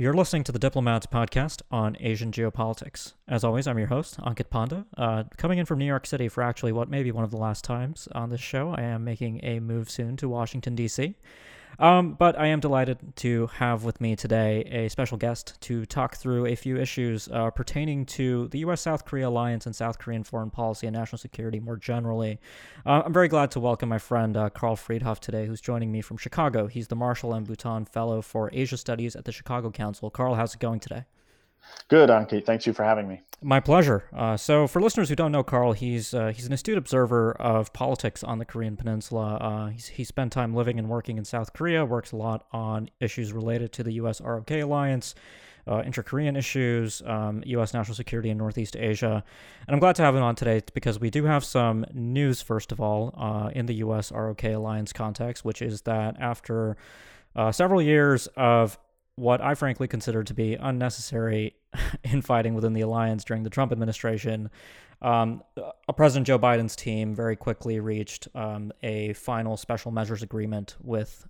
You're listening to the Diplomats podcast on Asian geopolitics. As always, I'm your host, Ankit Panda. Coming in from New York City for actually what may be one of the last times on this show. I am making a move soon to Washington, D.C. But I am delighted to have with me today a special guest to talk through a few issues pertaining to the U.S.-South Korea alliance and South Korean foreign policy and national security more generally. I'm very glad to welcome my friend Carl Friedhoff today, who's joining me from Chicago. He's the Marshall and Bhutan Fellow for Asia Studies at the Chicago Council. Carl, how's it going today? Good, Ankit. Thanks you for having me. My pleasure. So for listeners who don't know Carl, he's an astute observer of politics on the Korean Peninsula. He spent time living and working in South Korea, works a lot on issues related to the U.S.-ROK alliance, inter-Korean issues, U.S. national security in Northeast Asia. And I'm glad to have him on today because we do have some news, first of all, in the U.S.-ROK alliance context, which is that after several years of what I frankly consider to be unnecessary infighting within the alliance during the Trump administration, President Joe Biden's team very quickly reached a final special measures agreement with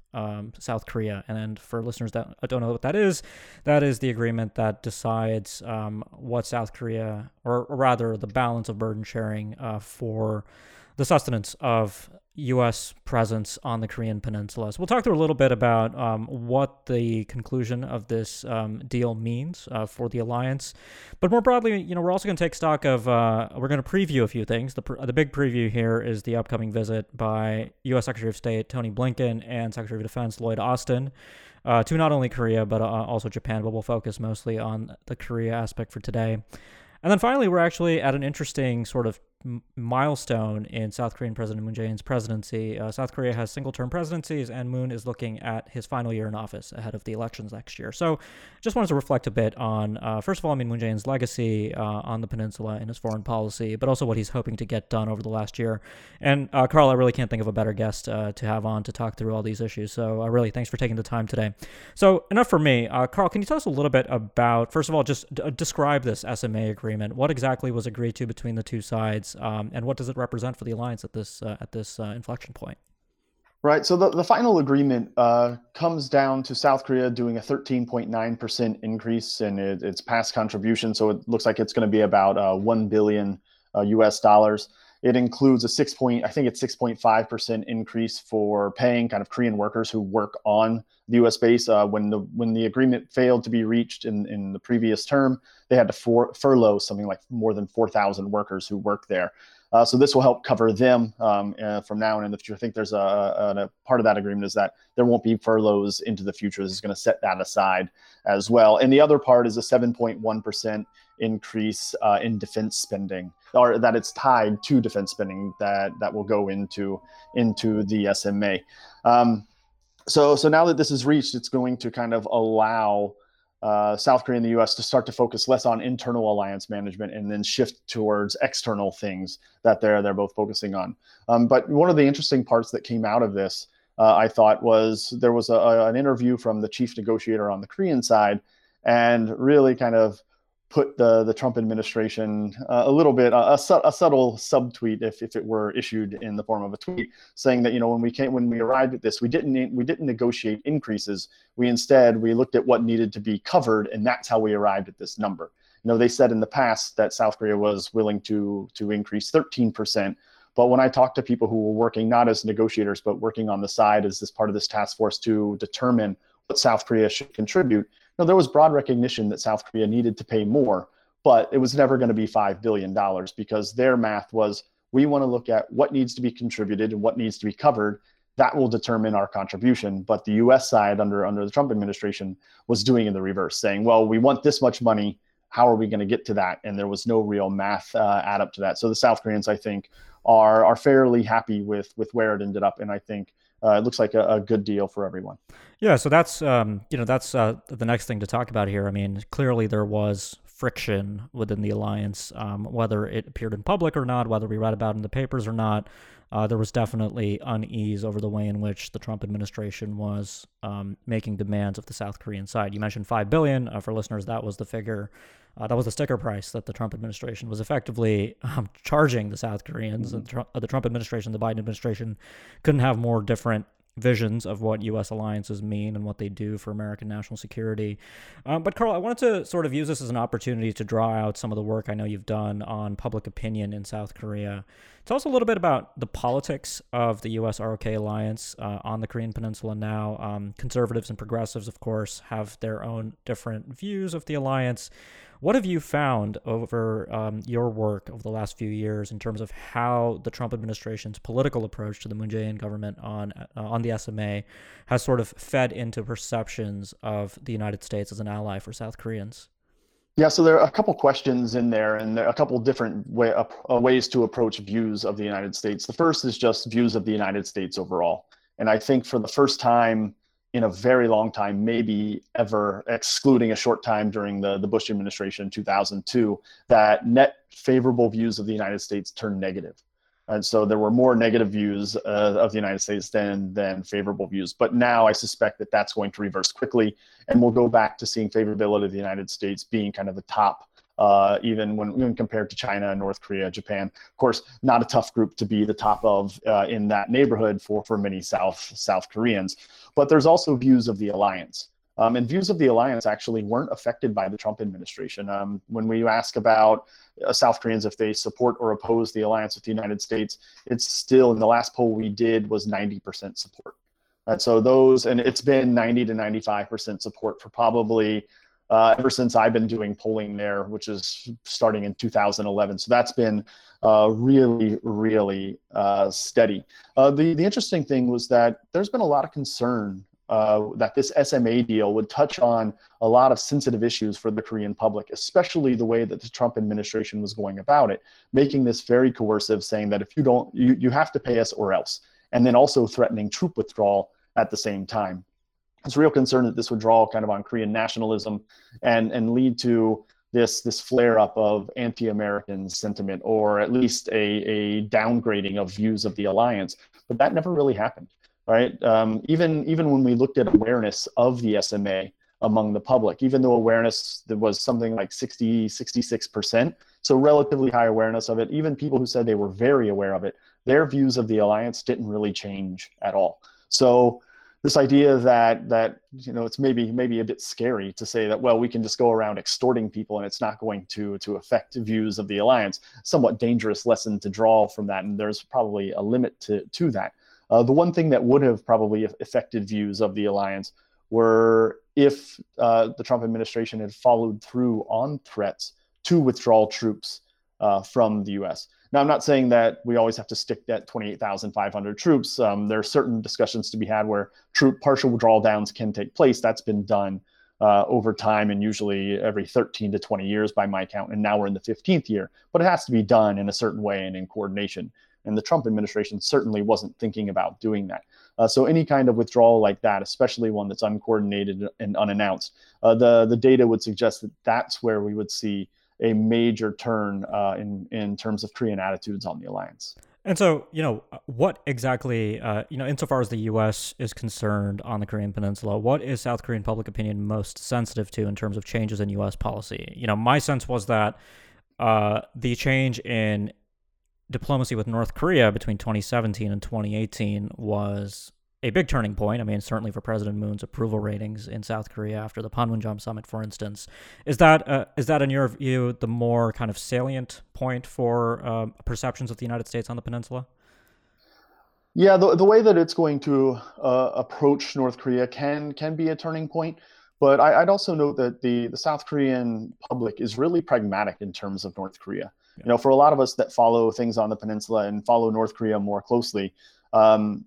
South Korea. And for listeners that don't know what that is the agreement that decides what South Korea, or rather the balance of burden sharing for the sustenance of U.S. presence on the Korean Peninsula. So we'll talk through a little bit about what the conclusion of this deal means for the alliance. But more broadly, you know, we're also going to take stock of, we're going to preview a few things. The big preview here is the upcoming visit by U.S. Secretary of State Tony Blinken and Secretary of Defense Lloyd Austin to not only Korea, but also Japan. But we'll focus mostly on the Korea aspect for today. And then finally, we're actually at an interesting sort of milestone in South Korean President Moon Jae-in's presidency. South Korea has single-term presidencies, and Moon is looking at his final year in office ahead of the elections next year. So just wanted to reflect a bit on, first of all, I mean, Moon Jae-in's legacy on the peninsula and his foreign policy, but also what he's hoping to get done over the last year. And Carl, I really can't think of a better guest to have on to talk through all these issues. So really, thanks for taking the time today. So enough for me. Carl, can you tell us a little bit about, first of all, just describe this SMA agreement. What exactly was agreed to between the two sides? And what does it represent for the alliance at this inflection point? Right. So the final agreement comes down to South Korea doing a 13.9% increase in its past contribution. So it looks like it's going to be about $1 billion U.S. dollars. It includes a 6.5% increase for paying kind of Korean workers who work on the U.S. base. When the agreement failed to be reached in the previous term, they had to furlough something like more than 4,000 workers who work there. So this will help cover them from now on in the future. I think there's a part of that agreement is that there won't be furloughs into the future. This is going to set that aside as well. And the other part is a 7.1% increase in defense spending, or that it's tied to defense spending that will go into the SMA. So now that this is reached, it's going to kind of allow South Korea and the U.S. to start to focus less on internal alliance management and then shift towards external things that they're both focusing on. But one of the interesting parts that came out of this, I thought, was there was an interview from the chief negotiator on the Korean side, and really kind of put the Trump administration a little bit, a subtle subtweet if it were issued in the form of a tweet, saying that, you know, when we arrived at this, we didn't negotiate increases. We looked at what needed to be covered, and that's how we arrived at this number. You know, they said in the past that South Korea was willing to increase 13%. But when I talked to people who were working not as negotiators, but working on the side as this part of this task force to determine what South Korea should contribute, now, there was broad recognition that South Korea needed to pay more, but it was never going to be $5 billion because their math was, we want to look at what needs to be contributed and what needs to be covered. That will determine our contribution. But the U.S. side under the Trump administration was doing in the reverse, saying, well, we want this much money. How are we going to get to that? And there was no real math add up to that. So the South Koreans, I think, are fairly happy with where it ended up. And I think it looks like a good deal for everyone. Yeah, so that's the next thing to talk about here. I mean, clearly there was friction within the alliance, whether it appeared in public or not, whether we read about it in the papers or not. There was definitely unease over the way in which the Trump administration was making demands of the South Korean side. You mentioned $5 billion. For listeners, that was the figure. That was the sticker price that the Trump administration was effectively charging the South Koreans. Mm-hmm. The Trump administration, the Biden administration, couldn't have more different visions of what U.S. alliances mean and what they do for American national security. But Carl, I wanted to sort of use this as an opportunity to draw out some of the work I know you've done on public opinion in South Korea. Tell us a little bit about the politics of the U.S.-ROK alliance on the Korean Peninsula now. Conservatives and progressives, of course, have their own different views of the alliance. What have you found over your work over the last few years in terms of how the Trump administration's political approach to the Moon Jae-in government on the SMA has sort of fed into perceptions of the United States as an ally for South Koreans? Yeah, so there are a couple questions in there, and there are a couple different ways to approach views of the United States. The first is just views of the United States overall. And I think for the first time in a very long time, maybe ever, excluding a short time during the Bush administration in 2002, that net favorable views of the United States turned negative. And so there were more negative views of the United States than favorable views. But now I suspect that that's going to reverse quickly, and we'll go back to seeing favorability of the United States being kind of the top, even when compared to China, North Korea, Japan. Of course, not a tough group to be the top of in that neighborhood for many South Koreans. But there's also views of the alliance. And views of the alliance actually weren't affected by the Trump administration. When we ask about South Koreans if they support or oppose the alliance with the United States, it's still, in the last poll we did, was 90% support. And so those, and it's been 90 to 95% support for probably ever since I've been doing polling there, which is starting in 2011. So that's been really steady. The interesting thing was that there's been a lot of concern that this SMA deal would touch on a lot of sensitive issues for the Korean public, especially the way that the Trump administration was going about it, making this very coercive, saying that if you don't, you have to pay us or else, and then also threatening troop withdrawal at the same time. It's a real concern that this would draw kind of on Korean nationalism and lead to this flare-up of anti-American sentiment, or at least a downgrading of views of the alliance. But that never really happened. Right? Even when we looked at awareness of the SMA among the public, even though awareness there was something like 66%, so relatively high awareness of it, even people who said they were very aware of it, their views of the alliance didn't really change at all. So this idea that you know, it's maybe a bit scary to say that, well, we can just go around extorting people and it's not going to affect views of the alliance, somewhat dangerous lesson to draw from that, and there's probably a limit to that. The one thing that would have probably affected views of the alliance were if the Trump administration had followed through on threats to withdraw troops from the U.S. Now, I'm not saying that we always have to stick at 28,500 troops. There are certain discussions to be had where partial drawdowns can take place. That's been done over time, and usually every 13 to 20 years by my count, and now we're in the 15th year. But it has to be done in a certain way and in coordination. And the Trump administration certainly wasn't thinking about doing that. So any kind of withdrawal like that, especially one that's uncoordinated and unannounced, the data would suggest that that's where we would see a major turn in terms of Korean attitudes on the alliance. And so, you know, what exactly, insofar as the U.S. is concerned on the Korean Peninsula, what is South Korean public opinion most sensitive to in terms of changes in U.S. policy? You know, my sense was that the change in diplomacy with North Korea between 2017 and 2018 was a big turning point. I mean, certainly for President Moon's approval ratings in South Korea after the Panmunjom summit, for instance. Is that in your view the more kind of salient point for perceptions of the United States on the peninsula? Yeah, the way that it's going to approach North Korea can be a turning point. But I'd also note that the South Korean public is really pragmatic in terms of North Korea. Yeah. You know, for a lot of us that follow things on the peninsula and follow North Korea more closely,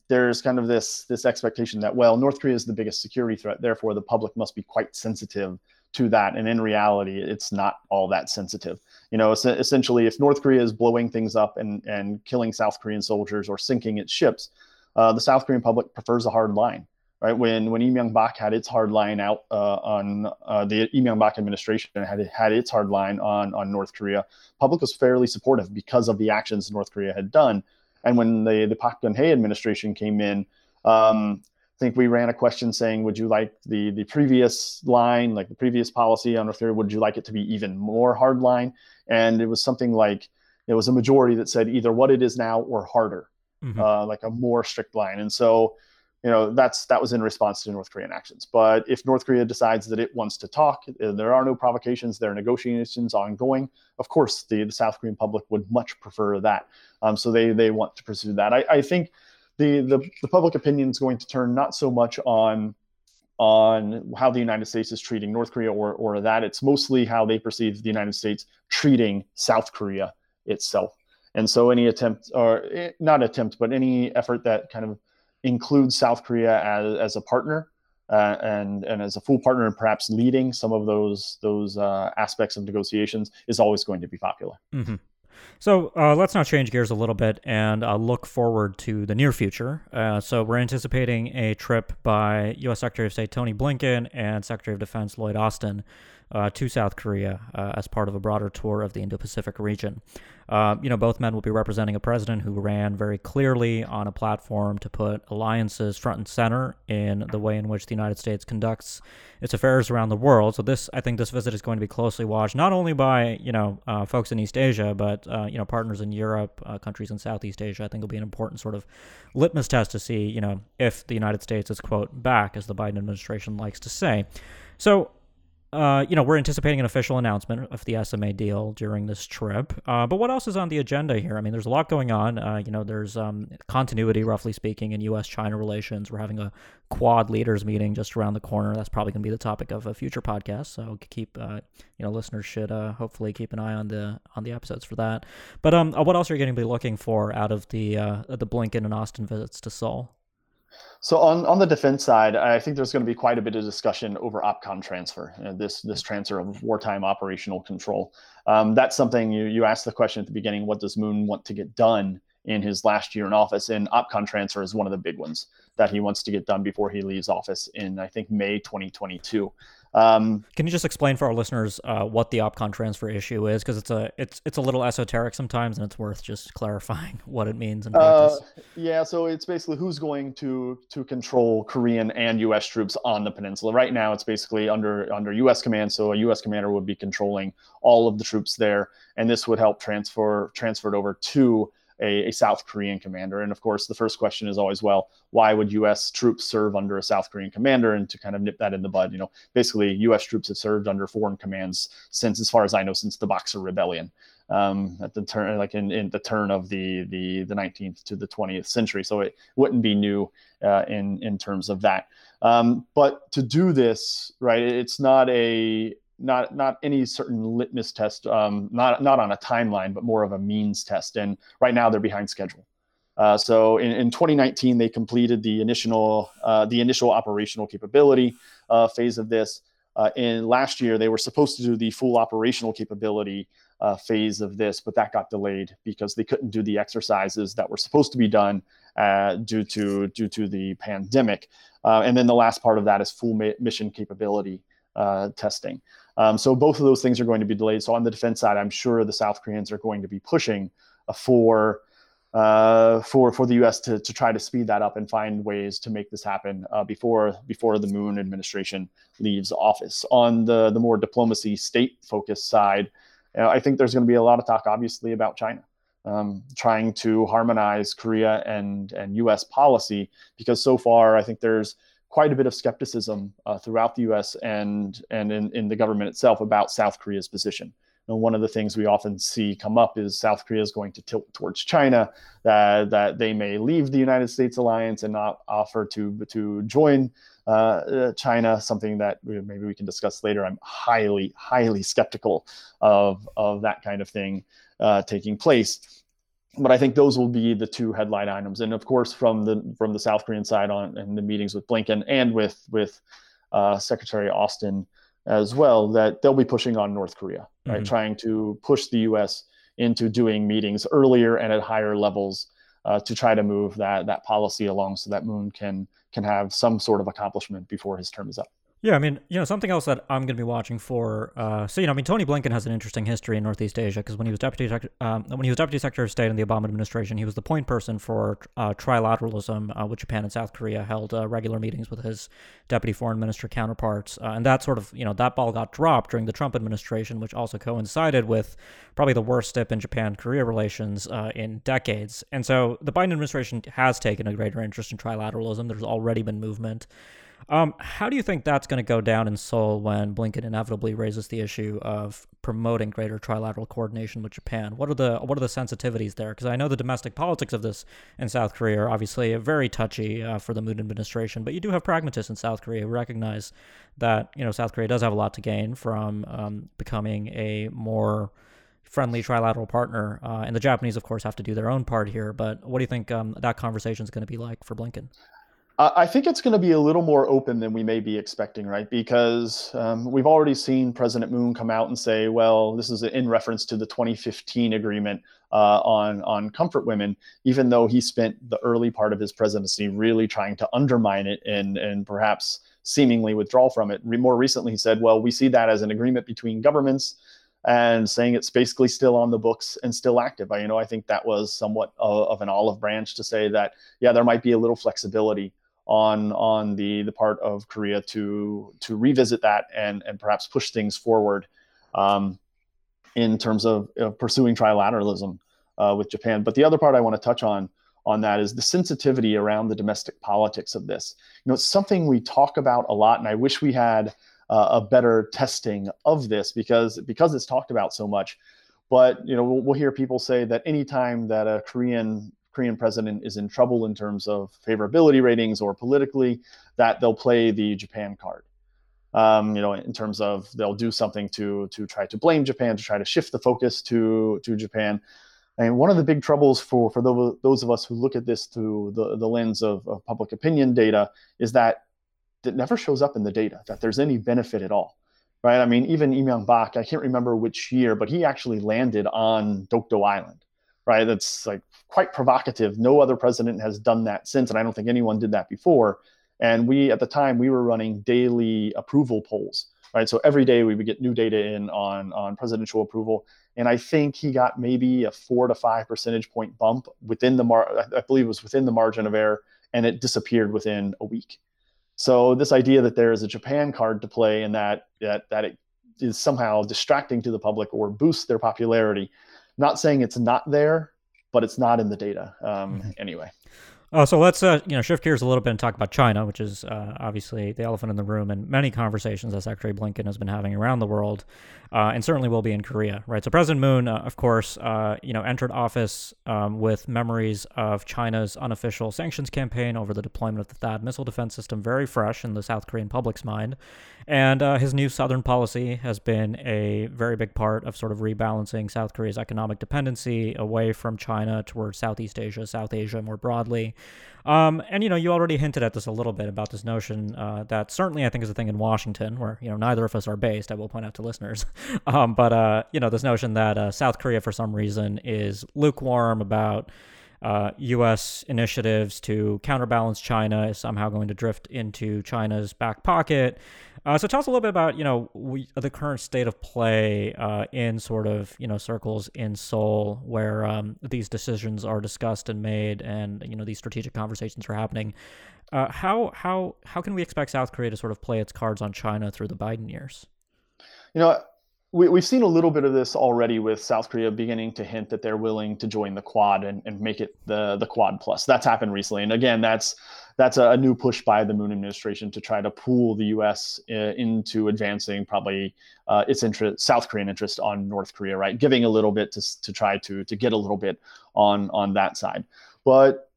there's kind of this expectation that, well, North Korea is the biggest security threat, therefore the public must be quite sensitive to that. And in reality, it's not all that sensitive. You know, essentially, if North Korea is blowing things up and killing South Korean soldiers or sinking its ships, the South Korean public prefers a hard line. Right, when Lee Myung-bak had its hard line out on the Lee Myung-bak administration had its hard line on North Korea, public was fairly supportive because of the actions North Korea had done. And when the Park Geun-hye administration came in, I think we ran a question saying, would you like the previous line, like the previous policy on North Korea, would you like it to be even more hard line? And it was something like, it was a majority that said either what it is now or harder, like a more strict line. And so that was in response to North Korean actions. But if North Korea decides that it wants to talk, there are no provocations, there are negotiations ongoing, of course, the South Korean public would much prefer that. So they want to pursue that. I think the public opinion is going to turn not so much on how the United States is treating North Korea or that. It's mostly how they perceive the United States treating South Korea itself. And so any attempt, or not attempt, but any effort that kind of includes South Korea as a partner and as a full partner and perhaps leading some of those aspects of negotiations is always going to be popular. Mm-hmm. So let's now change gears a little bit and look forward to the near future. So we're anticipating a trip by U.S. Secretary of State Tony Blinken and Secretary of Defense Lloyd Austin to South Korea as part of a broader tour of the Indo-Pacific region. Both men will be representing a president who ran very clearly on a platform to put alliances front and center in the way in which the United States conducts its affairs around the world. So I think this visit is going to be closely watched, not only by, folks in East Asia, but, partners in Europe, countries in Southeast Asia. I think it'll be an important sort of litmus test to see, if the United States is, quote, back, as the Biden administration likes to say. So, we're anticipating an official announcement of the SMA deal during this trip. But what else is on the agenda here? I mean, there's a lot going on. There's continuity, roughly speaking, in U.S.-China relations. We're having a Quad leaders meeting just around the corner. That's probably going to be the topic of a future podcast. So keep, listeners should hopefully keep an eye on the episodes for that. But what else are you going to be looking for out of the Blinken and Austin visits to Seoul? So on the defense side, I think there's going to be quite a bit of discussion over OPCON transfer, this transfer of wartime operational control. That's something you asked the question at the beginning, what does Moon want to get done in his last year in office? And OPCON transfer is one of the big ones that he wants to get done before he leaves office in, I think, May 2022. Can you just explain for our listeners what the OPCON transfer issue is? Because it's a little esoteric sometimes, and it's worth just clarifying what it means in practice. Yeah, so it's basically who's going to control Korean and U.S. troops on the peninsula. Right now, it's basically under U.S. command, so a U.S. commander would be controlling all of the troops there, and this would help transferred over to a South Korean commander. And of course, the first question is always, well, why would U.S. troops serve under a South Korean commander? And to kind of nip that in the bud, basically U.S. troops have served under foreign commands since, as far as I know, since the Boxer Rebellion, at the turn, like in the turn of the 19th to the 20th century. So it wouldn't be new in terms of that. But to do this, right, it's not any certain litmus test, not on a timeline, but more of a means test. And right now they're behind schedule. So in 2019, they completed the initial operational capability phase of this. In last year, they were supposed to do the full operational capability phase of this, but that got delayed because they couldn't do the exercises that were supposed to be done due to the pandemic. And then the last part of that is full mission capability testing. So both of those things are going to be delayed. So on the defense side, I'm sure the South Koreans are going to be pushing for the U.S. to try to speed that up and find ways to make this happen before the Moon administration leaves office. On the more diplomacy state-focused side, I think there's going to be a lot of talk, obviously, about China. Trying to harmonize Korea and U.S. policy, because so far I think there's quite a bit of skepticism throughout the U.S. and in the government itself about South Korea's position. And one of the things we often see come up is South Korea is going to tilt towards China, that they may leave the United States alliance and not offer to join China, something that maybe we can discuss later. I'm highly, highly skeptical of that kind of thing taking place. But I think those will be the two headline items. And of course, from the South Korean side on and the meetings with Blinken and with Secretary Austin as well, that they'll be pushing on North Korea, right? Mm-hmm. Trying to push the U.S. into doing meetings earlier and at higher levels to try to move that policy along so that Moon can have some sort of accomplishment before his term is up. Yeah, I mean, something else that I'm going to be watching for. Tony Blinken has an interesting history in Northeast Asia because when he was deputy secretary of state in the Obama administration, he was the point person for trilateralism with Japan and South Korea. Held regular meetings with his deputy foreign minister counterparts, and that sort of that ball got dropped during the Trump administration, which also coincided with probably the worst dip in Japan-Korea relations in decades. And so the Biden administration has taken a greater interest in trilateralism. There's already been movement. How do you think that's going to go down in Seoul when Blinken inevitably raises the issue of promoting greater trilateral coordination with Japan? What are the sensitivities there? Because I know the domestic politics of this in South Korea are obviously very touchy for the Moon administration, but you do have pragmatists in South Korea who recognize that South Korea does have a lot to gain from becoming a more friendly trilateral partner, and the Japanese, of course, have to do their own part here. But what do you think that conversation is going to be like for Blinken? I think it's going to be a little more open than we may be expecting, right? Because we've already seen President Moon come out and say, well, this is in reference to the 2015 agreement on comfort women, even though he spent the early part of his presidency really trying to undermine it and perhaps seemingly withdraw from it. More recently, he said, well, we see that as an agreement between governments, and saying it's basically still on the books and still active. I think that was somewhat of an olive branch to say that, yeah, there might be a little flexibility on the part of Korea to revisit that and perhaps push things forward in terms of pursuing trilateralism with Japan. But the other part I want to touch on that is the sensitivity around the domestic politics of this. It's something we talk about a lot, and I wish we had a better testing of this because it's talked about so much. But we'll hear people say that anytime that a Korean president is in trouble in terms of favorability ratings or politically, that they'll play the Japan card. In terms of they'll do something to try to blame Japan, to try to shift the focus to Japan. And one of the big troubles for those of us who look at this through the lens of public opinion data is that it never shows up in the data, that there's any benefit at all. Right? I mean, even Lee Myung-bak, I can't remember which year, but he actually landed on Dokdo Island. Right? That's like quite provocative. No other president has done that since, and I don't think anyone did that before. And we, at the time, we were running daily approval polls. Right? So every day we would get new data in on presidential approval. And I think he got maybe a 4 to 5 percentage point bump within the I believe it was within the margin of error, and it disappeared within a week. So this idea that there is a Japan card to play and that it is somehow distracting to the public or boosts their popularity. Not saying it's not there, but it's not in the data anyway. So let's shift gears a little bit and talk about China, which is obviously the elephant in the room in many conversations that Secretary Blinken has been having around the world, and certainly will be in Korea, right? So President Moon, of course, entered office with memories of China's unofficial sanctions campaign over the deployment of the THAAD missile defense system very fresh in the South Korean public's mind. And his new southern policy has been a very big part of sort of rebalancing South Korea's economic dependency away from China towards Southeast Asia, South Asia more broadly. And you already hinted at this a little bit about this notion that certainly I think is a thing in Washington where, neither of us are based, I will point out to listeners. But this notion that South Korea for some reason is lukewarm about U.S. initiatives to counterbalance China is somehow going to drift into China's back pocket. So tell us a little bit about, the current state of play in sort of, circles in Seoul where these decisions are discussed and made and, these strategic conversations are happening. How can we expect South Korea to sort of play its cards on China through the Biden years? We've seen a little bit of this already with South Korea beginning to hint that they're willing to join the Quad and make it the Quad Plus. That's happened recently. And again, that's a new push by the Moon administration to try to pull the U.S. into advancing probably its interest, South Korean interest on North Korea, right? Giving a little bit to try to get a little bit on that side. But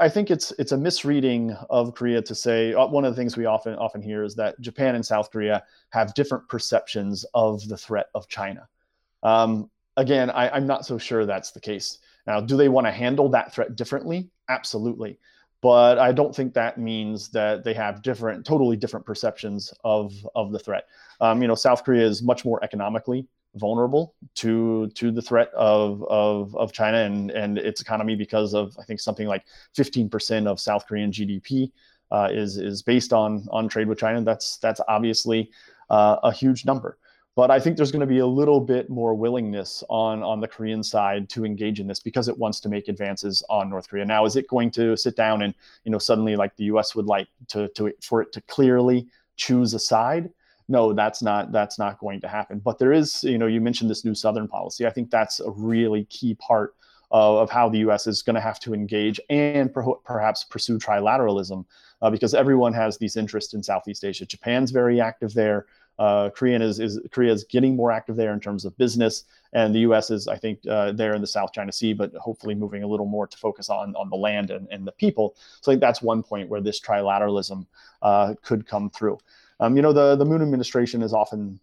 I think it's a misreading of Korea to say one of the things we often hear is that Japan and South Korea have different perceptions of the threat of China. Again, I'm not so sure that's the case. Now, do they want to handle that threat differently? Absolutely. But I don't think that means that they have totally different perceptions of the threat. South Korea is much more economically vulnerable to the threat of China and its economy because of, I think, something like 15% of South Korean GDP is based on trade with China. That's obviously a huge number. But I think there's going to be a little bit more willingness on the Korean side to engage in this because it wants to make advances on North Korea. Now, is it going to sit down and, you know, suddenly like the U.S. would like for it to clearly choose a side? No, that's not going to happen. But there is, you know, you mentioned this new Southern policy. I think that's a really key part of how the U.S. is going to have to engage and perhaps pursue trilateralism, because everyone has these interests in Southeast Asia. Japan's very active there. Korea is getting more active there in terms of business, and the U.S. is, I think, there in the South China Sea, but hopefully moving a little more to focus on the land and the people. So I think that's one point where this trilateralism could come through. You know, the Moon administration is often,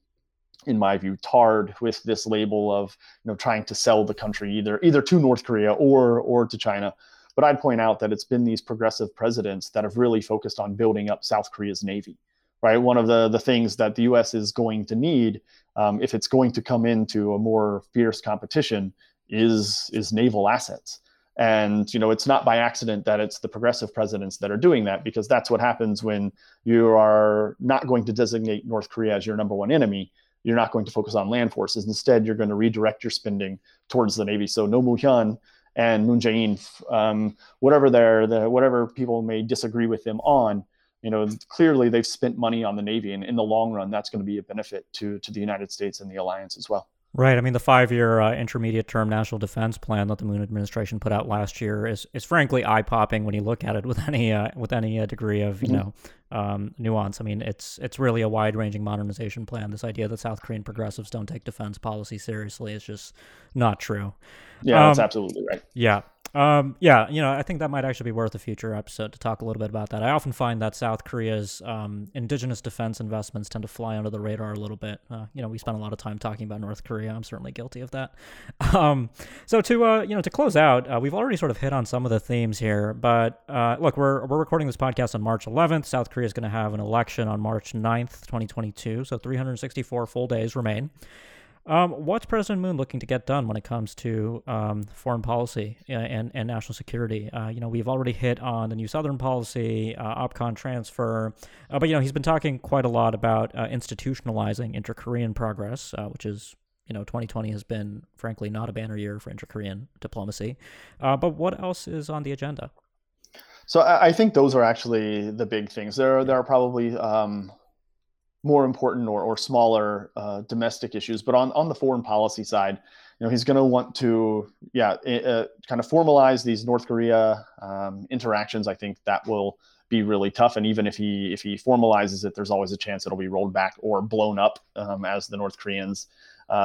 in my view, tarred with this label of, you know, trying to sell the country either to North Korea or to China. But I'd point out that it's been these progressive presidents that have really focused on building up South Korea's navy. Right, one of the things that the U.S. is going to need, if it's going to come into a more fierce competition, is naval assets. And, you know, it's not by accident that it's the progressive presidents that are doing that, because that's what happens when you are not going to designate North Korea as your number one enemy. You're not going to focus on land forces. Instead, you're going to redirect your spending towards the navy. So Noh Mu Hyun and Moon Jae-in, whatever people may disagree with them on, you know, clearly they've spent money on the navy, and in the long run, that's going to be a benefit to the United States and the alliance as well. Right. I mean, the 5-year intermediate-term national defense plan that the Moon administration put out last year is frankly eye-popping when you look at it with any degree of, you know, nuance. I mean, it's really a wide-ranging modernization plan. This idea that South Korean progressives don't take defense policy seriously is just not true. Yeah, that's absolutely right. Yeah. You know, I think that might actually be worth a future episode to talk a little bit about that. I often find that South Korea's indigenous defense investments tend to fly under the radar a little bit. You know, we spent a lot of time talking about North Korea. I'm certainly guilty of that. So to close out, we've already sort of hit on some of the themes here, but look, we're recording this podcast on March 11th. South Korea is going to have an election on March 9th, 2022. So 364 full days remain. What's President Moon looking to get done when it comes to foreign policy and national security? You know, we've already hit on the new Southern policy, OPCON transfer, but, you know, he's been talking quite a lot about institutionalizing inter-Korean progress, which is, you know, 2020 has been, frankly, not a banner year for inter-Korean diplomacy. But what else is on the agenda? So I think those are actually the big things. There are probably more important or smaller domestic issues. But on the foreign policy side, you know, he's going to want to, kind of formalize these North Korea interactions. I think that will be really tough. And even if he formalizes it, there's always a chance it'll be rolled back or blown up as the North Koreans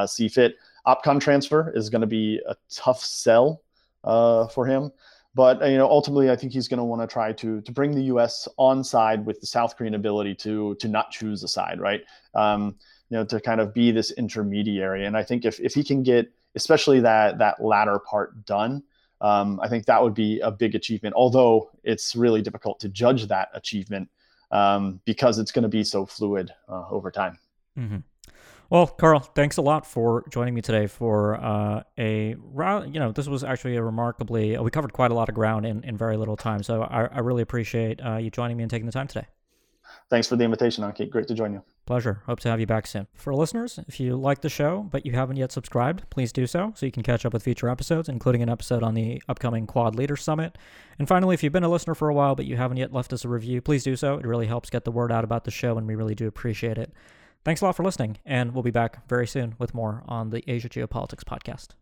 see fit. OPCON transfer is going to be a tough sell for him. But, you know, ultimately, I think he's going to want to try to bring the U.S. on side with the South Korean ability to not choose a side, right? You know, to kind of be this intermediary. And I think if he can get especially that latter part done, I think that would be a big achievement, although it's really difficult to judge that achievement because it's going to be so fluid over time. Mm-hmm. Well, Carl, thanks a lot for joining me today for this was actually we covered quite a lot of ground in very little time. So I really appreciate you joining me and taking the time today. Thanks for the invitation, Ankit. Great to join you. Pleasure. Hope to have you back soon. For listeners, if you like the show, but you haven't yet subscribed, please do so you can catch up with future episodes, including an episode on the upcoming Quad Leaders Summit. And finally, if you've been a listener for a while, but you haven't yet left us a review, please do so. It really helps get the word out about the show, and we really do appreciate it. Thanks a lot for listening, and we'll be back very soon with more on the Asia Geopolitics podcast.